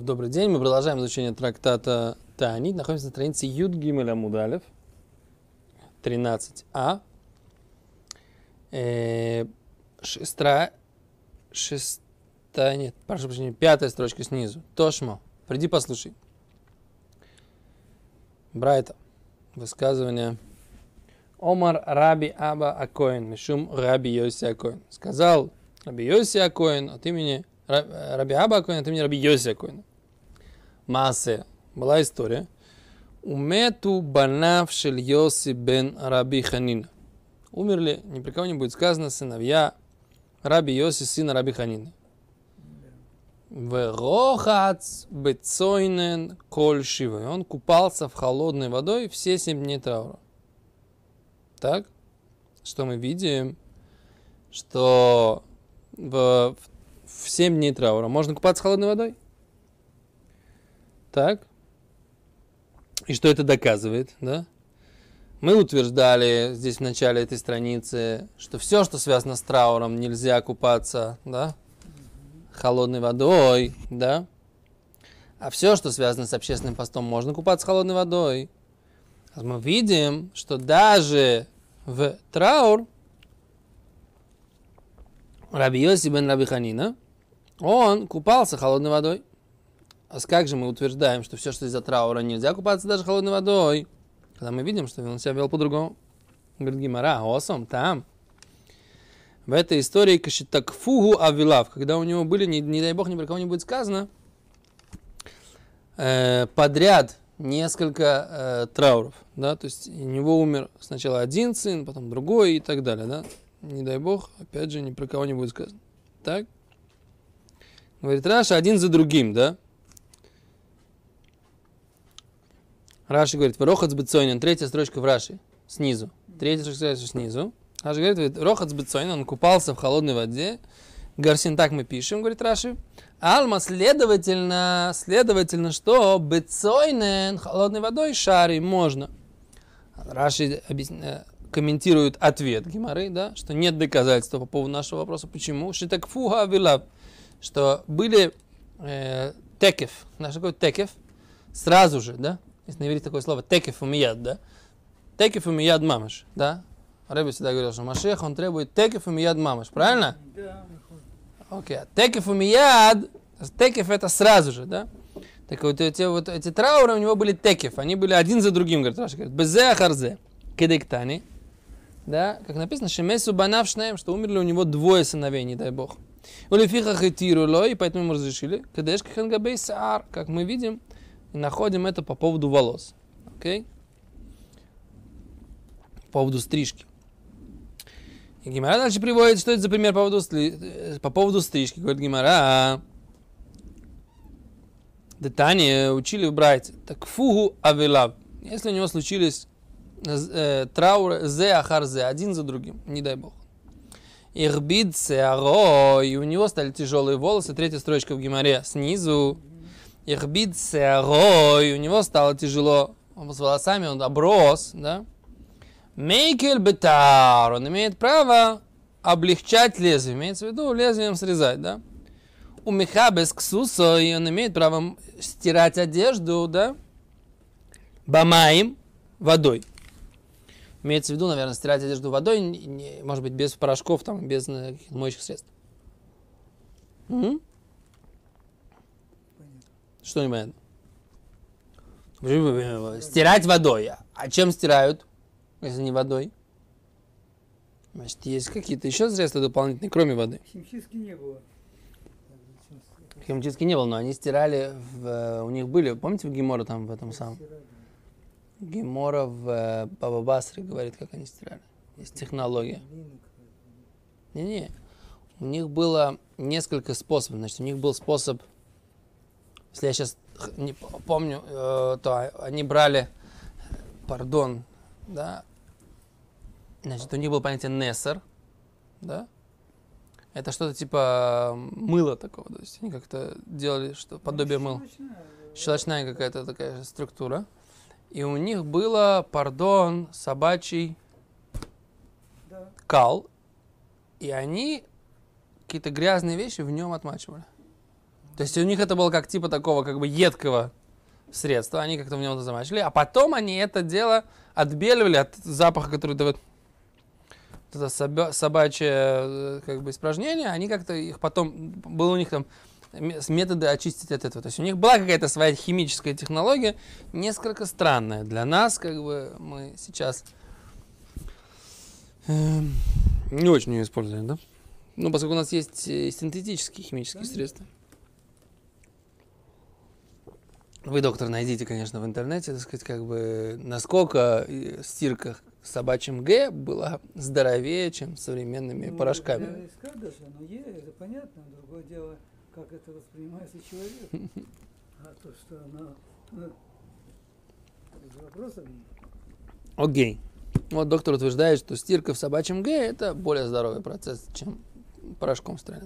Добрый день. Мы продолжаем изучение трактата Таанит. Находимся на странице Юд Гимель Амудалев 13а. Пятая строчка снизу. Тошмо. Приди послушай. Брайто. Высказывание. Омар Рабби Аба ха-Коэн. Мишум Рабби Йосе ха-Коэн. Сказал Рабби Йосе ха-Коэн от имени Рабби Аба ха-Коэн, от имени Рабби Йосе ха-Коэна. Маасе. Была история. Умету банав шель Йосе бен Рабби Ханина. Умерли, ни при кого не будет сказано, сыновья Рабби Йоси, сына Рабби Ханина. Верохац Бецойнен Кольшивы. Он купался в холодной водой все 7 дней траура. Так, что мы видим, что в 7 дней траура можно купаться холодной водой. Так, и что это доказывает, да? Мы утверждали здесь в начале этой страницы, что все, что связано с трауром, нельзя купаться, да? Холодной водой, да? А все, что связано с общественным постом, можно купаться холодной водой. Мы видим, что даже в траур Рабби Йосе бен Рабби Ханина, он купался холодной водой. А как же мы утверждаем, что все, что из-за траура, нельзя купаться даже холодной водой? Когда мы видим, что он себя вел по-другому. Говорит Гимара, осом, там. В этой истории кашитакфугу авилав, когда у него были, не дай бог, ни про кого не будет сказано, подряд несколько трауров. Да? То есть у него умер сначала один сын, потом другой и так далее. Да? Не дай бог, опять же, ни про кого не будет сказано. Так? Говорит Раши, один за другим, да? Раши говорит, Рохац Бецойн, третья строчка в Раши, снизу. Третья строчка снизу. Раши говорит, Рохац Бецойн, он купался в холодной воде. Гарсин, так мы пишем, говорит Раши. Алма, следовательно, что Бецойнен холодной водой шари можно. Раши комментирует ответ Гемары, да, что нет доказательства по поводу нашего вопроса. Почему? Шитакфуга авилаб, что были текев, наш такой текев, сразу же, да? Если на иврите такое слово, текеф умияд, да? Текеф умияд мамаш, да? Рэбби всегда говорил, что Машех, он требует текеф умияд мамаш, правильно? Да. Окей, текеф умияд, текеф это сразу же, да? Так вот эти трауры у него были текеф, они были один за другим, говорит Раши, говорит, безе ахарзе, кедей ктани, да? Как написано, шемесу банав шнеем, что умерли у него двое сыновей, не дай бог. Улифиха хитируло, и поэтому мы разрешили, кедешка хангабей саар, как мы видим, и находим это по поводу волос. Окей? По поводу стрижки. И Гемара дальше приводит, что это за пример по поводу стрижки. Говорит Гемара. Детание учили в Брайте. Так фугу авилав. Если у него случились трауры зе ахарзе, один за другим, не дай бог. Ирбид сеаро. И у него стали тяжелые волосы. Третья строчка в Гемаре снизу. Ихбид сэрой, у него стало тяжело, он с волосами, он оброс, да? Мейкель бетар, он имеет право облегчать лезвие, имеется в виду лезвием срезать, да? У мехабес ксусо, и он имеет право стирать одежду, да? Бамаем, водой. Имеется в виду, наверное, стирать одежду водой, может быть, без порошков, там, без каких-то моющих средств. Что непонятно? Стирать водой. А чем стирают, если не водой? Значит, есть какие-то еще средства дополнительные, кроме воды? Химчистки не было. Химчистки не было, но они стирали, у них были, помните, в Гемора там в этом самом? Гемора в Баба Басре говорит, как они стирали. Есть технология. Не-не. У них было несколько способов. Значит, у них был способ... Если я сейчас не помню, то они брали, пардон, да, значит, у них было понятие Нессер, да, это что-то типа мыла такого, то есть они как-то делали, что подобие мыла, щелочная какая-то такая структура, и у них было, пардон, собачий кал, и они какие-то грязные вещи в нем отмачивали. То есть у них это было как типа такого как бы едкого средства, они как-то в нем замочили, а потом они это дело отбеливали от запаха, который дает это собачье как бы испражнение, они как-то их потом, было у них там методы очистить от этого. То есть у них была какая-то своя химическая технология, несколько странная для нас, как бы мы сейчас не очень ее используем, да? Ну, поскольку у нас есть синтетические химические средства. Вы, доктор, найдите, конечно, в интернете, так сказать, как бы, насколько стирка собачьим Г была здоровее, чем современными порошками. Искать даже, но это понятно. Другое дело, как это воспринимается человек. А то, что она... Вопросов нет. Окей. Вот доктор утверждает, что стирка в собачьем Г это более здоровый процесс, чем порошком стирать.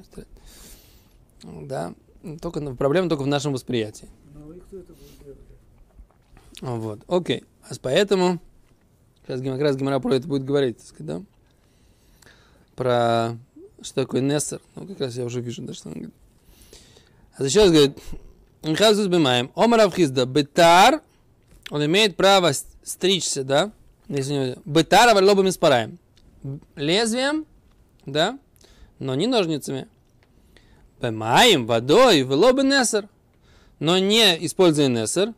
Да. Только, проблема только в нашем восприятии. Вот, окей. А поэтому, сейчас как раз Гемара про это будет говорить, так сказать, да? Про что такое Нессер. Ну, как раз я уже вижу, да, что он говорит. А сейчас говорит, Омар Рав Хисда, бетар, он имеет право стричься, да? Если не бетар, а лобами спараем. Лезвием, да? Но не ножницами. Пемаем, водой, в лобы Нессер. Но не используя Нессер.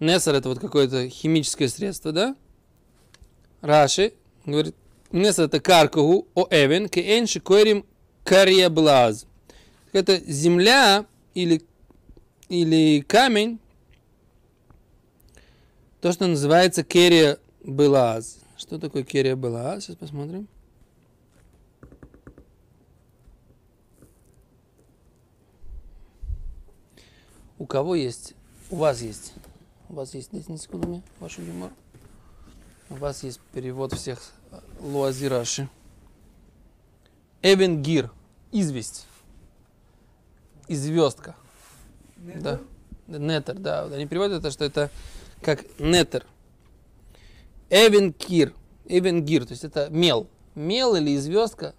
Нессер это вот какое-то химическое средство, да? Раши говорит, Нессер это каркугу оэвен кээнши койрим карьеблаз. Это земля или камень, то, что называется карьеблаз. Что такое карьеблаз? Сейчас посмотрим. У кого есть? У вас есть. У вас есть, дайте на секунду мне вашу юмор. У вас есть перевод всех луази Раши. Эвенгир. Известь. Известка. Нетер? Да. Нетер, да. Они переводят это, что это как нетер. Эвенгир. Эвенгир, то есть это мел. Мел или известка.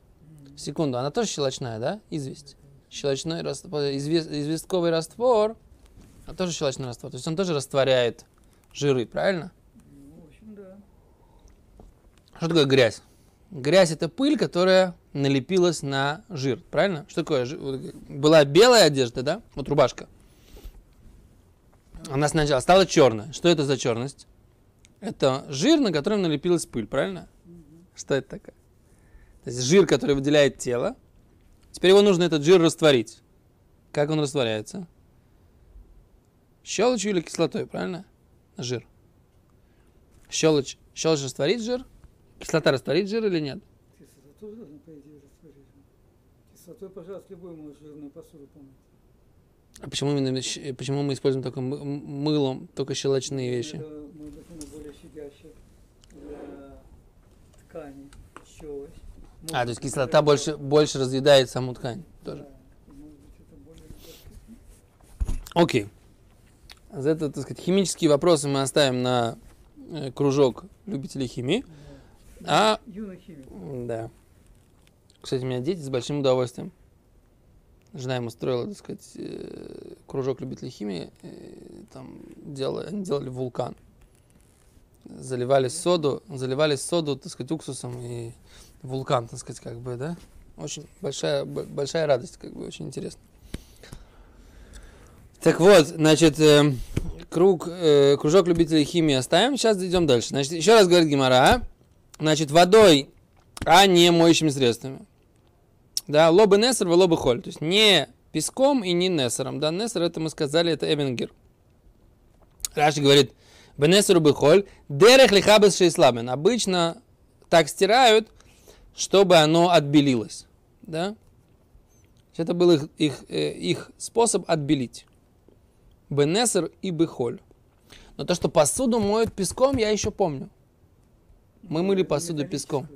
Секунду, она тоже щелочная, да? Известь. Щелочной раствор, известковый раствор. А тоже щелочный раствор, то есть он тоже растворяет жиры, правильно? В общем, да. Что такое грязь? Грязь это пыль, которая налепилась на жир, правильно? Что такое? Была белая одежда, да? Вот рубашка. Она сначала стала черная. Что это за черность? Это жир, на котором налепилась пыль, правильно? Что это такое? То есть жир, который выделяет тело. Теперь его нужно этот жир растворить. Как он растворяется? Щелочью или кислотой, правильно? Жир. Щелочь растворит жир? Кислота растворит жир или нет? Кислоту должна, по идее, растворить. Кислотой, пожалуйста, любую мою жирную посуду помыть. А почему мы используем только мылом, только щелочные вещи? Это, может быть, оно более щадящее для ткани, щелочь. Может, то есть кислота больше разъедает саму ткань тоже? Да, может быть, это более... Окей. За это, так сказать, химические вопросы мы оставим на кружок любителей химии. Да. Юной химии. Да. Кстати, у меня дети с большим удовольствием. Жена им устроила, так сказать, кружок любителей химии. Там они делали вулкан. Заливали соду, так сказать, уксусом и вулкан, так сказать, как бы, да. Очень большая радость, как бы, очень интересно. Так вот, значит, кружок любителей химии оставим, сейчас идем дальше. Значит, еще раз говорит Гемара, значит, водой, а не моющими средствами. Да, лобы Нессер, лобы холь, то есть не песком и не Нессером. Да, Нессер, это мы сказали, это Эвенгир. Раши говорит, бенессеру бы холь, дерех лихабес шейслабен. Обычно так стирают, чтобы оно отбелилось, да. Это был их способ отбелить. Бенессер и бехоль. Но то, что посуду моют песком, я еще помню. Мы мыли посуду песком.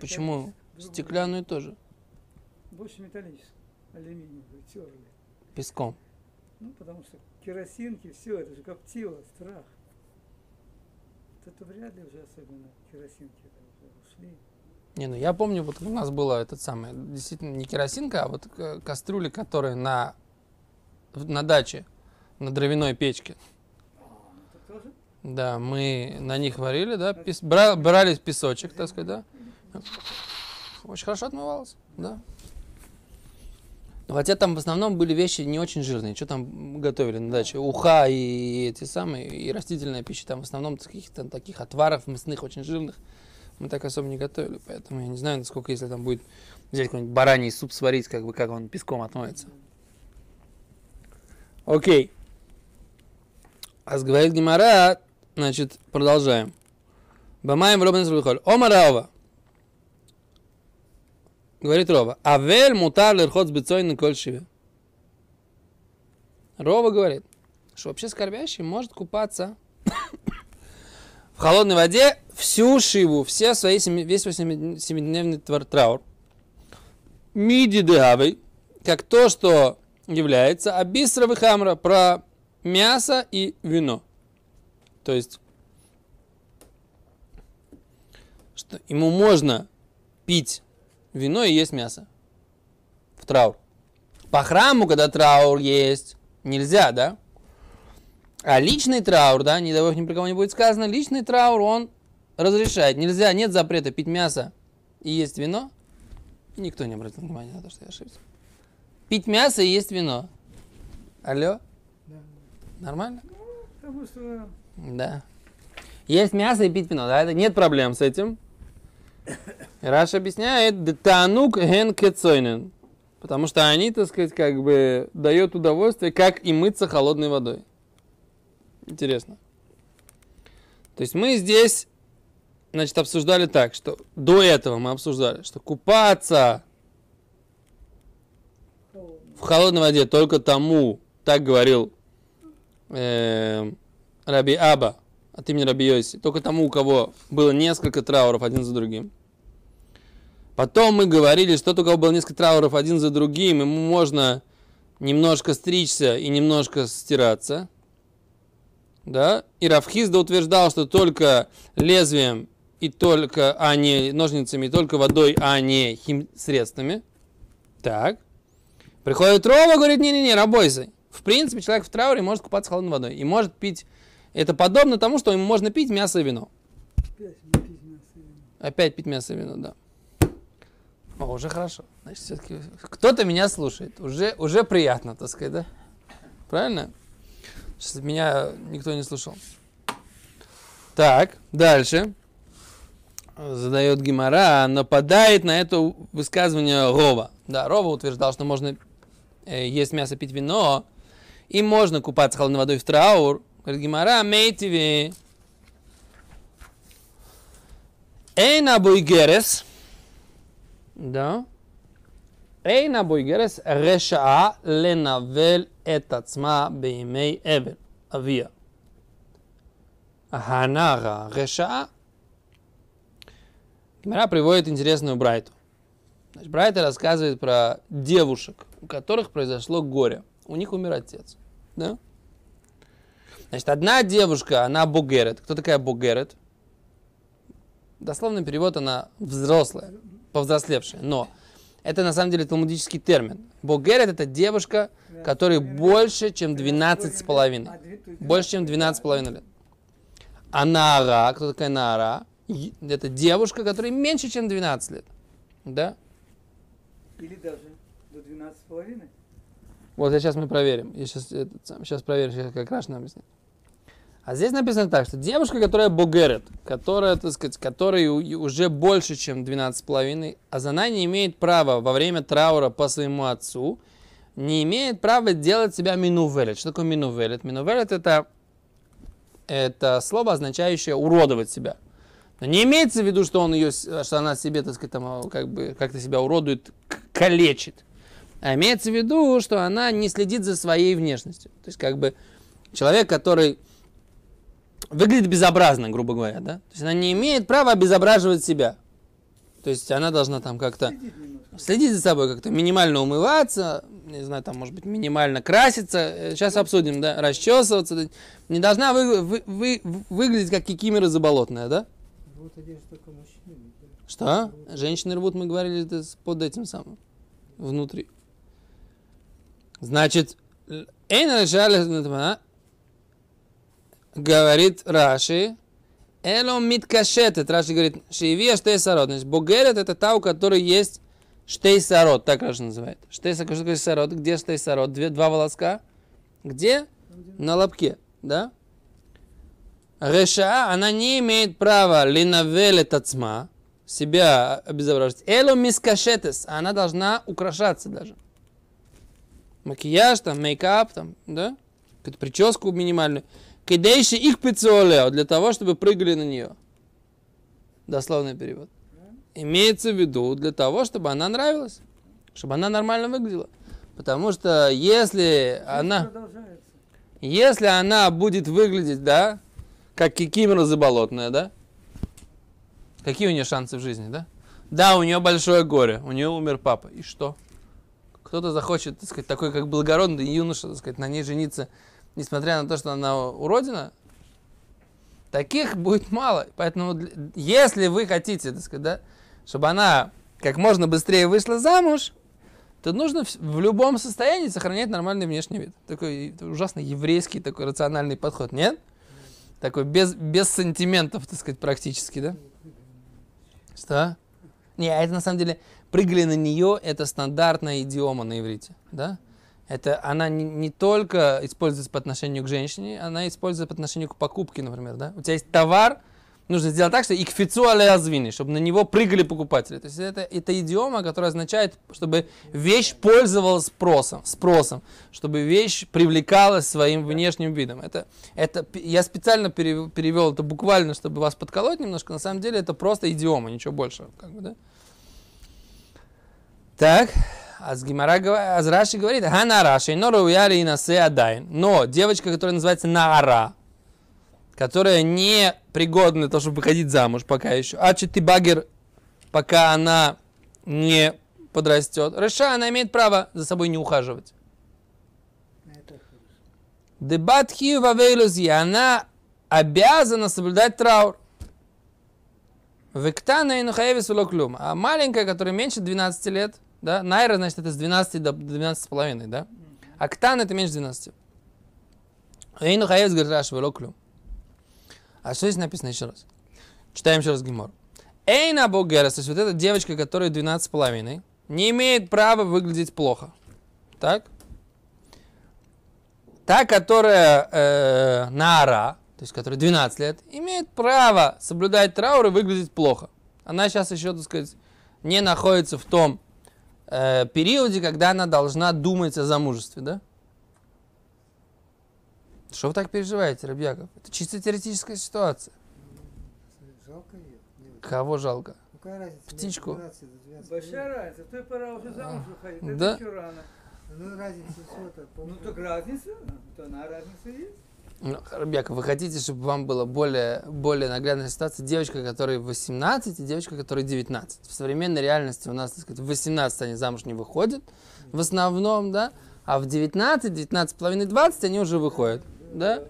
Почему? Стеклянную тоже. Больше металлическую. Алюминиевую терли. Песком. Ну, потому что керосинки, все, это же коптило, страх. Вот это вряд ли уже особенно керосинки ушли. Не, ну я помню, вот у нас была этот самый, действительно не керосинка, а вот кастрюли, которые на даче, на дровяной печке. Да, мы на них варили, да, брали песочек, так сказать, да. Очень хорошо отмывалось, да. Хотя там в основном были вещи не очень жирные. Что там готовили на даче? Уха и эти самые, и растительная пища. Там в основном каких-то таких отваров мясных, очень жирных. Мы так особо не готовили, поэтому я не знаю, насколько, если там будет взять какой-нибудь бараний суп, сварить, как бы, как он песком отмоется. Окей. Аз говорит Гемара, значит, продолжаем. Бамаем робенс рухоль. Ома Рова. Говорит Рова. Авель мутар лирхот с Бецойнен Кольшивы. Рова говорит, что вообще скорбящий может купаться в холодной воде всю шиву, все свои, весь свой 7-дневный траур. Миди дегавей, как то, что является абисра вихамра, про мясо и вино. То есть, что ему можно пить вино и есть мясо в траур. По храму, когда траур есть, нельзя, да? А личный траур, да, не дай бог ни при кого не будет сказано, личный траур, он разрешает. Нельзя, нет запрета пить мясо и есть вино. И никто не обратил внимания на то, что я ошибся. Пить мясо и есть вино. Алло? Да. Нормально? Ну, потому что... Да. Есть мясо и пить вино, да, это нет проблем с этим. Раши объясняет, детанук ген кецойнен. Потому что они, так сказать, как бы дают удовольствие, как и мыться холодной водой. Интересно. То есть мы здесь, значит, обсуждали так, что до этого мы обсуждали, что купаться в холодной воде только тому, так говорил Рабби Аба от имени Рабби Йосе, только тому, у кого было несколько трауров один за другим. Потом мы говорили, что только у кого было несколько трауров один за другим, ему можно немножко стричься и немножко стираться. Да? И Рав Хисда утверждал, что только лезвием, и только, а не ножницами, и только водой, а не средствами. Так. Приходит Рова, говорит, не-не-не, рабойся. В принципе, человек в трауре может купаться холодной водой. И может пить, это подобно тому, что ему можно пить мясо и вино. Опять пить мясо и вино, да. О, уже хорошо. Значит, все-таки кто-то меня слушает. Уже приятно, так сказать, да? Правильно? Сейчас меня никто не слушал. Так, дальше. Задает Гемара, нападает на это высказывание Рова. Да, Рова утверждал, что можно есть мясо, пить вино, и можно купаться холодной водой в траур. Говорит Гемара, мейтиви. Эйна буйгерес. Да. Эйна буйгерес решаа ленавель. Это цма беймей эвер авиа. Ханара реша. Гемара приводит интересную Брайту. Значит, Брайто рассказывает про девушек, у которых произошло горе. У них умер отец. Да? Значит, одна девушка, она Богерет. Кто такая Богерет? Дословный перевод, она взрослая, повзрослевшая. Но это на самом деле талмудический термин. Богерет — это девушка, которой больше, чем 12,5. Больше, чем 12,5 лет. А Наара, кто такая Наара? Это девушка, которой меньше, чем 12 лет. Да? Или даже до 12,5? Вот сейчас мы проверим. Я сейчас проверю, сейчас как раз нам объясню. А здесь написано так, что девушка, которая Богерет, которая, так сказать, которой уже больше, чем 12,5, а она не имеет права во время траура по своему отцу, не имеет права делать себя минувелет. Что такое минувелет? Минувелет — это слово, означающее уродовать себя. Но не имеется в виду, что что она себе, так сказать, там, как бы, как-то себя уродует, калечит. А имеется в виду, что она не следит за своей внешностью. То есть, как бы, человек, который выглядит безобразно, грубо говоря, да? То есть она не имеет права обезображивать себя. То есть она должна там как-то следить за собой, как-то минимально умываться, не знаю, там, может быть, минимально краситься. Сейчас обсудим, да, расчесываться. Не должна выглядеть как кикимора заболотная, да? Вот одежда только мужчины. Что? Женщины рвут, мы говорили, это под этим самым. Внутри. Значит, говорит Раши, элом миткашетет. Раши говорит, шеви штейсарот. Значит, богерет это та, у которой есть штейсарот, так Раши называет. Штейсарот, где штейсарот? Два волоска. Где? На лобке, да? Реша, она не имеет права линавеле тацма, себя обезображить. Элом мискашетес, она должна украшаться даже. Макияж, там, мейкап, там, да? Какую-то прическу минимальную. Кидейши их пиццолео, для того, чтобы прыгали на нее. Дословный перевод. Имеется в виду для того, чтобы она нравилась. Чтобы она нормально выглядела. Потому что если она... Если она будет выглядеть, да, как кикимора заболотная, да? Какие у нее шансы в жизни, да? Да, у нее большое горе, у нее умер папа. И что? Кто-то захочет, так сказать, такой как благородный юноша, так сказать, на ней жениться, несмотря на то, что она уродина. Таких будет мало. Поэтому, если вы хотите, так сказать, да, чтобы она как можно быстрее вышла замуж, то нужно в любом состоянии сохранять нормальный внешний вид. Такой ужасно еврейский, такой рациональный подход, нет? Такой без сантиментов, так сказать, практически, да? Что? Не, а это на самом деле, прыгали на нее, это стандартная идиома на иврите, да? Это она не только используется по отношению к женщине, она используется по отношению к покупке, например, да? У тебя есть товар, нужно сделать так, что «икфицу аля азвини», чтобы на него прыгали покупатели. То есть это идиома, которая означает, чтобы вещь пользовалась спросом, чтобы вещь привлекалась своим внешним видом. Я специально перевел это буквально, чтобы вас подколоть немножко. На самом деле это просто идиома, ничего больше. Как бы, да? Так, Раши говорит, но девочка, которая называется Наара, которая не пригодна для того, чтобы выходить замуж пока еще. Ачетибагер, пока она не подрастет. Реша, она имеет право за собой не ухаживать. Дебат хива вейлюзи, она обязана соблюдать траур. Вектана и нухаевис улоклюм. А маленькая, которая меньше 12 лет, да, найра, значит, это с 12 до 12,5, да? А ктана это меньше 12. И нухаевис говорит, раш улоклюм. А что здесь написано еще раз? Читаем еще раз гемор. Эйна богерес, то есть вот эта девочка, которой 12,5, не имеет права выглядеть плохо. Так? Та, которая наара, то есть которой 12 лет, имеет право соблюдать траур и выглядеть плохо. Она сейчас еще, так сказать, не находится в том периоде, когда она должна думать о замужестве, да? Что вы так переживаете, Рабьяков? Это чисто теоретическая ситуация. Жалко ее. Кого жалко? Ну, какая разница? Птичку. 12. Большая разница. Той пора уже замуж выходить, это да? Еще рано. Ну, разница что-то. Ну, так разница. То она разница есть. Ну, Рабьяков, вы хотите, чтобы вам была более наглядная ситуация? Девочка, которой 18 и девочка, которой 19. В современной реальности у нас, так сказать, в 18 они замуж не выходят. В основном, да? А в 19, 19,5, 20 они уже выходят. Да?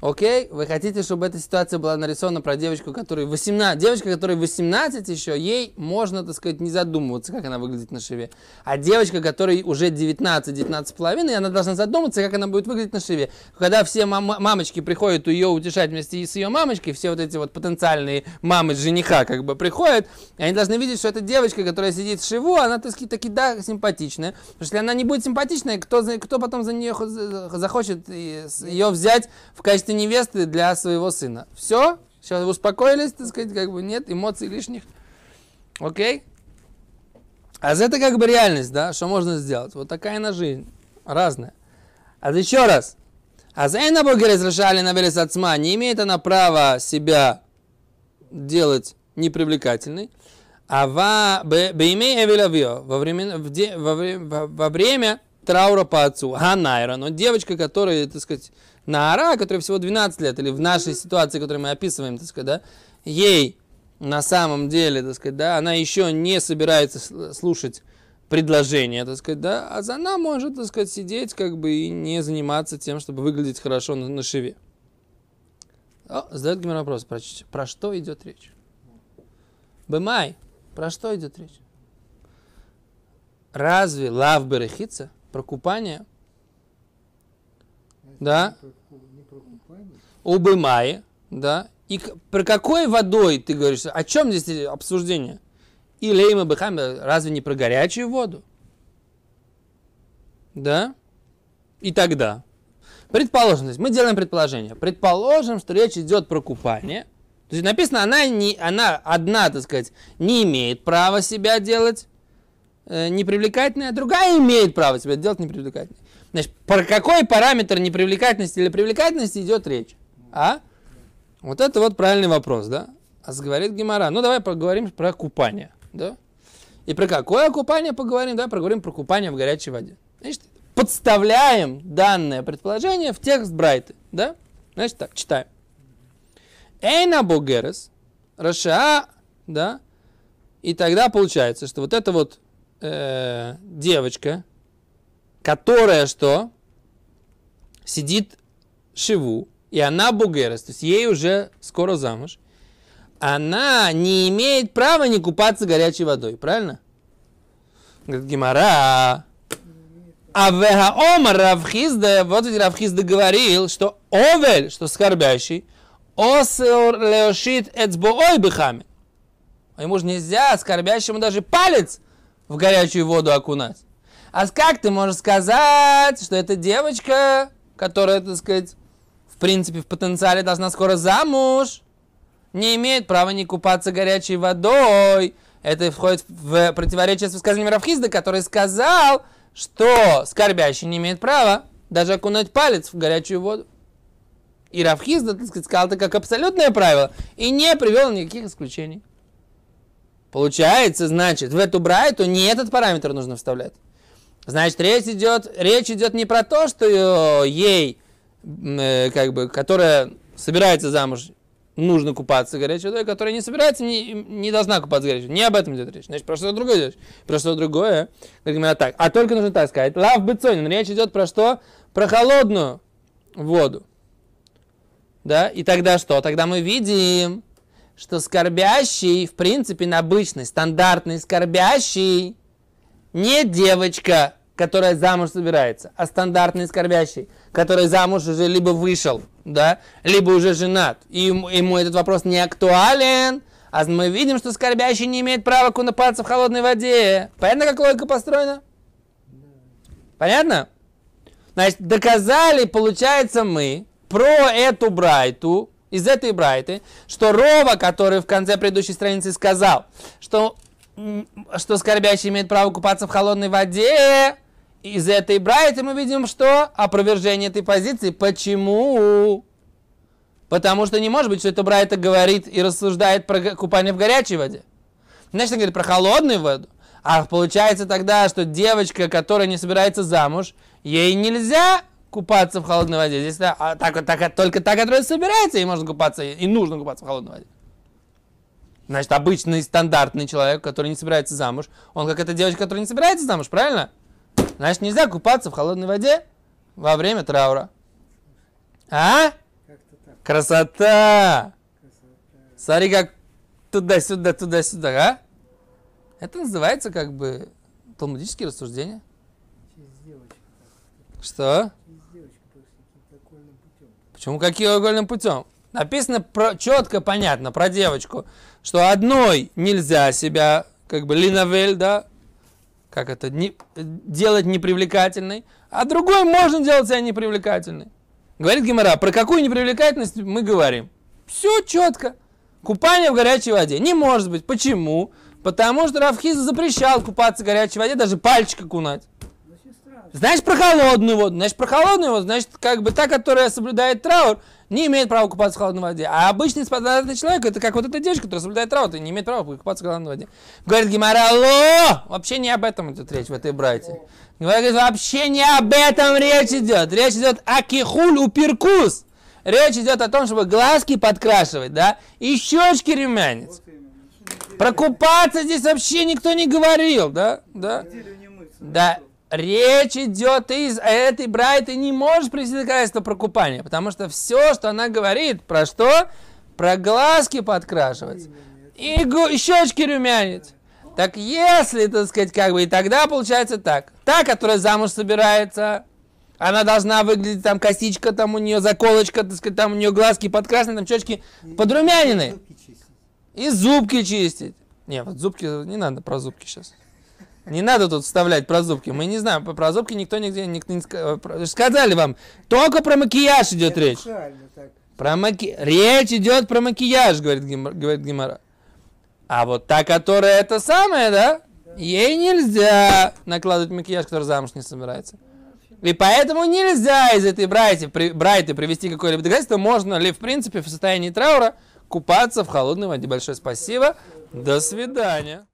Окей, вы хотите, чтобы эта ситуация была нарисована про девочку, которой 18, девочка, которой 18 еще, ей можно, так сказать, не задумываться, как она выглядит на шиве. А девочка, которой уже 19, 19,5, она должна задуматься, как она будет выглядеть на шиве. Когда все мамочки приходят ее утешать вместе с ее мамочкой, все вот эти вот потенциальные мамы жениха как бы приходят, и они должны видеть, что эта девочка, которая сидит в шиву, она, так сказать, таки, да, симпатичная. Потому что если она не будет симпатичной, кто потом за нее захочет ее взять в качестве невесты для своего сына. Все? Сейчас вы успокоились, так сказать, как бы нет эмоций лишних. Окей? А это как бы реальность, да? Что можно сделать? Вот такая она жизнь. Разная. А еще раз. А за это Бога разрешали на велес отцма. Не имеет она права себя делать непривлекательной. А во время траура по отцу. Ганайра. Но девочка, которая, так сказать, наара, которой всего 12 лет, или в нашей ситуации, которую мы описываем, так сказать, да, ей на самом деле, так сказать, да, она еще не собирается слушать предложения, так сказать, да, а она может, так сказать, сидеть, как бы, и не заниматься тем, чтобы выглядеть хорошо на шиве. Задает мне вопрос, про что идет речь? Бэмай, Про что идет речь? Разве лав берехица, про купание? Да. Убымае, да. И про какой водой ты говоришь? О чем здесь обсуждение? И лейма бэхамэ, разве не про горячую воду? Да? И тогда. Предположим, мы делаем предположение. Предположим, что речь идет про купание. То есть написано, она одна, так сказать, не имеет права себя делать непривлекательной, а другая имеет право себя делать непривлекательной. Значит, про какой параметр непривлекательности или привлекательности идет речь? А? Вот это вот правильный вопрос, да? А говорит Гемара. Ну, давай поговорим про купание, да? И про какое купание поговорим? Давай поговорим про купание в горячей воде. Значит, подставляем данное предположение в текст Брайты, да? Значит, так, читаем. Эйна богерес, раша, да? И тогда получается, что вот эта вот девочка, которая что? Сидит шиву, и она бугерес, то есть ей уже скоро замуж, она не имеет права не купаться горячей водой, правильно? Говорит Гемара, авега омар Рав Хисда, вот ведь Рав Хисда говорил, что овель, что скорбящий, осер леошит эцбоой бихами, ему же нельзя скорбящему даже палец в горячую воду окунать. А как ты можешь сказать, что эта девочка, которая, так сказать, в принципе, в потенциале должна скоро замуж, не имеет права не купаться горячей водой? Это входит в противоречие с высказанием Рав Хисда, который сказал, что скорбящий не имеет права даже окунуть палец в горячую воду. И Рав Хисда, так сказать, сказал это как абсолютное правило и не привел никаких исключений. Получается, значит, в эту Брайту не этот параметр нужно вставлять. Значит, речь идет не про то, что ей, как бы, которая собирается замуж, нужно купаться горячей водой, которая не собирается, не должна купаться горячей водой. Не об этом идет речь. Значит, про что-то другое идет. Про что-то другое. Например, так. А только нужно так сказать. Лав Бецойнен. Речь идет про что? Про холодную воду. Да? И тогда что? Тогда мы видим, что скорбящий, в принципе, обычный, стандартный скорбящий, не девочка, которая замуж собирается, а стандартный скорбящий, который замуж уже либо вышел, да, либо уже женат. И ему этот вопрос не актуален. А мы видим, что скорбящий не имеет права купаться в холодной воде. Понятно, как логика построена? Понятно? Значит, доказали, получается, мы про эту Брайту, из этой Брайты, что Рова, который в конце предыдущей страницы сказал, что скорбящий имеет право купаться в холодной воде. Из этой Брайты мы видим, что опровержение этой позиции. Почему? Потому что не может быть, что эта Брайта говорит и рассуждает про купание в горячей воде. Значит, она говорит про холодную воду. А получается тогда, что девочка, которая не собирается замуж, ей нельзя купаться в холодной воде. Здесь только та, которая собирается, ей можно купаться, и нужно купаться в холодной воде. Значит, обычный стандартный человек, который не собирается замуж, он как эта девочка, которая не собирается замуж, правильно? Значит, нельзя купаться в холодной воде во время траура. А? Красота! Смотри, как туда-сюда, туда-сюда, а? Это называется как бы талмудические рассуждения. Что? Почему каким окольным путем? Написано четко, понятно про девочку, что одной нельзя себя, как бы, линавель, да, как это, делать непривлекательной, а другой можно делать себя непривлекательной. Говорит Гемара, про какую непривлекательность мы говорим? Все четко. Купание в горячей воде не может быть. Почему? Потому что Рав Хисда запрещал купаться в горячей воде, даже пальчик окунать. Значит, про холодную воду. Значит, про холодную воду, значит, как бы та, которая соблюдает траур, не имеет права купаться в холодной воде. А обычный стандартный человек, это как вот эта девочка, которая соблюдает траур, и не имеет права купаться в холодной воде. Говорит Гемара, алло! Вообще не об этом идет речь в этой Брайте. Говорит, вообще не об этом речь идет. Речь идет о кихуль уперкус. Речь идет о том, чтобы глазки подкрашивать, да, и щечки румянец. Прокупаться здесь вообще никто не говорил, да, да. Да. Речь идет из этой Брайты, не может привести доказательства про купание, потому что все, что она говорит, про что? Про глазки подкрашивать и щечки румянить. Так если, так сказать, как бы, и тогда получается так. Та, которая замуж собирается, она должна выглядеть, там, косичка, там, у нее заколочка, так сказать, там, у нее глазки подкрашены, там, щечки подрумянины. И зубки чистить. Не, вот зубки, не надо про зубки сейчас. Не надо тут вставлять про зубки. Мы не знаем, про зубки никто нигде не сказал. Сказали вам, только про макияж идет речь. Про речь идет про макияж, говорит Гемара. А вот та, которая это самая, да? Ей нельзя накладывать макияж, который замуж не собирается. И поэтому нельзя из этой Брайты привести какое-либо доказательство. Можно ли, в принципе, в состоянии траура купаться в холодной воде. Большое спасибо. До свидания.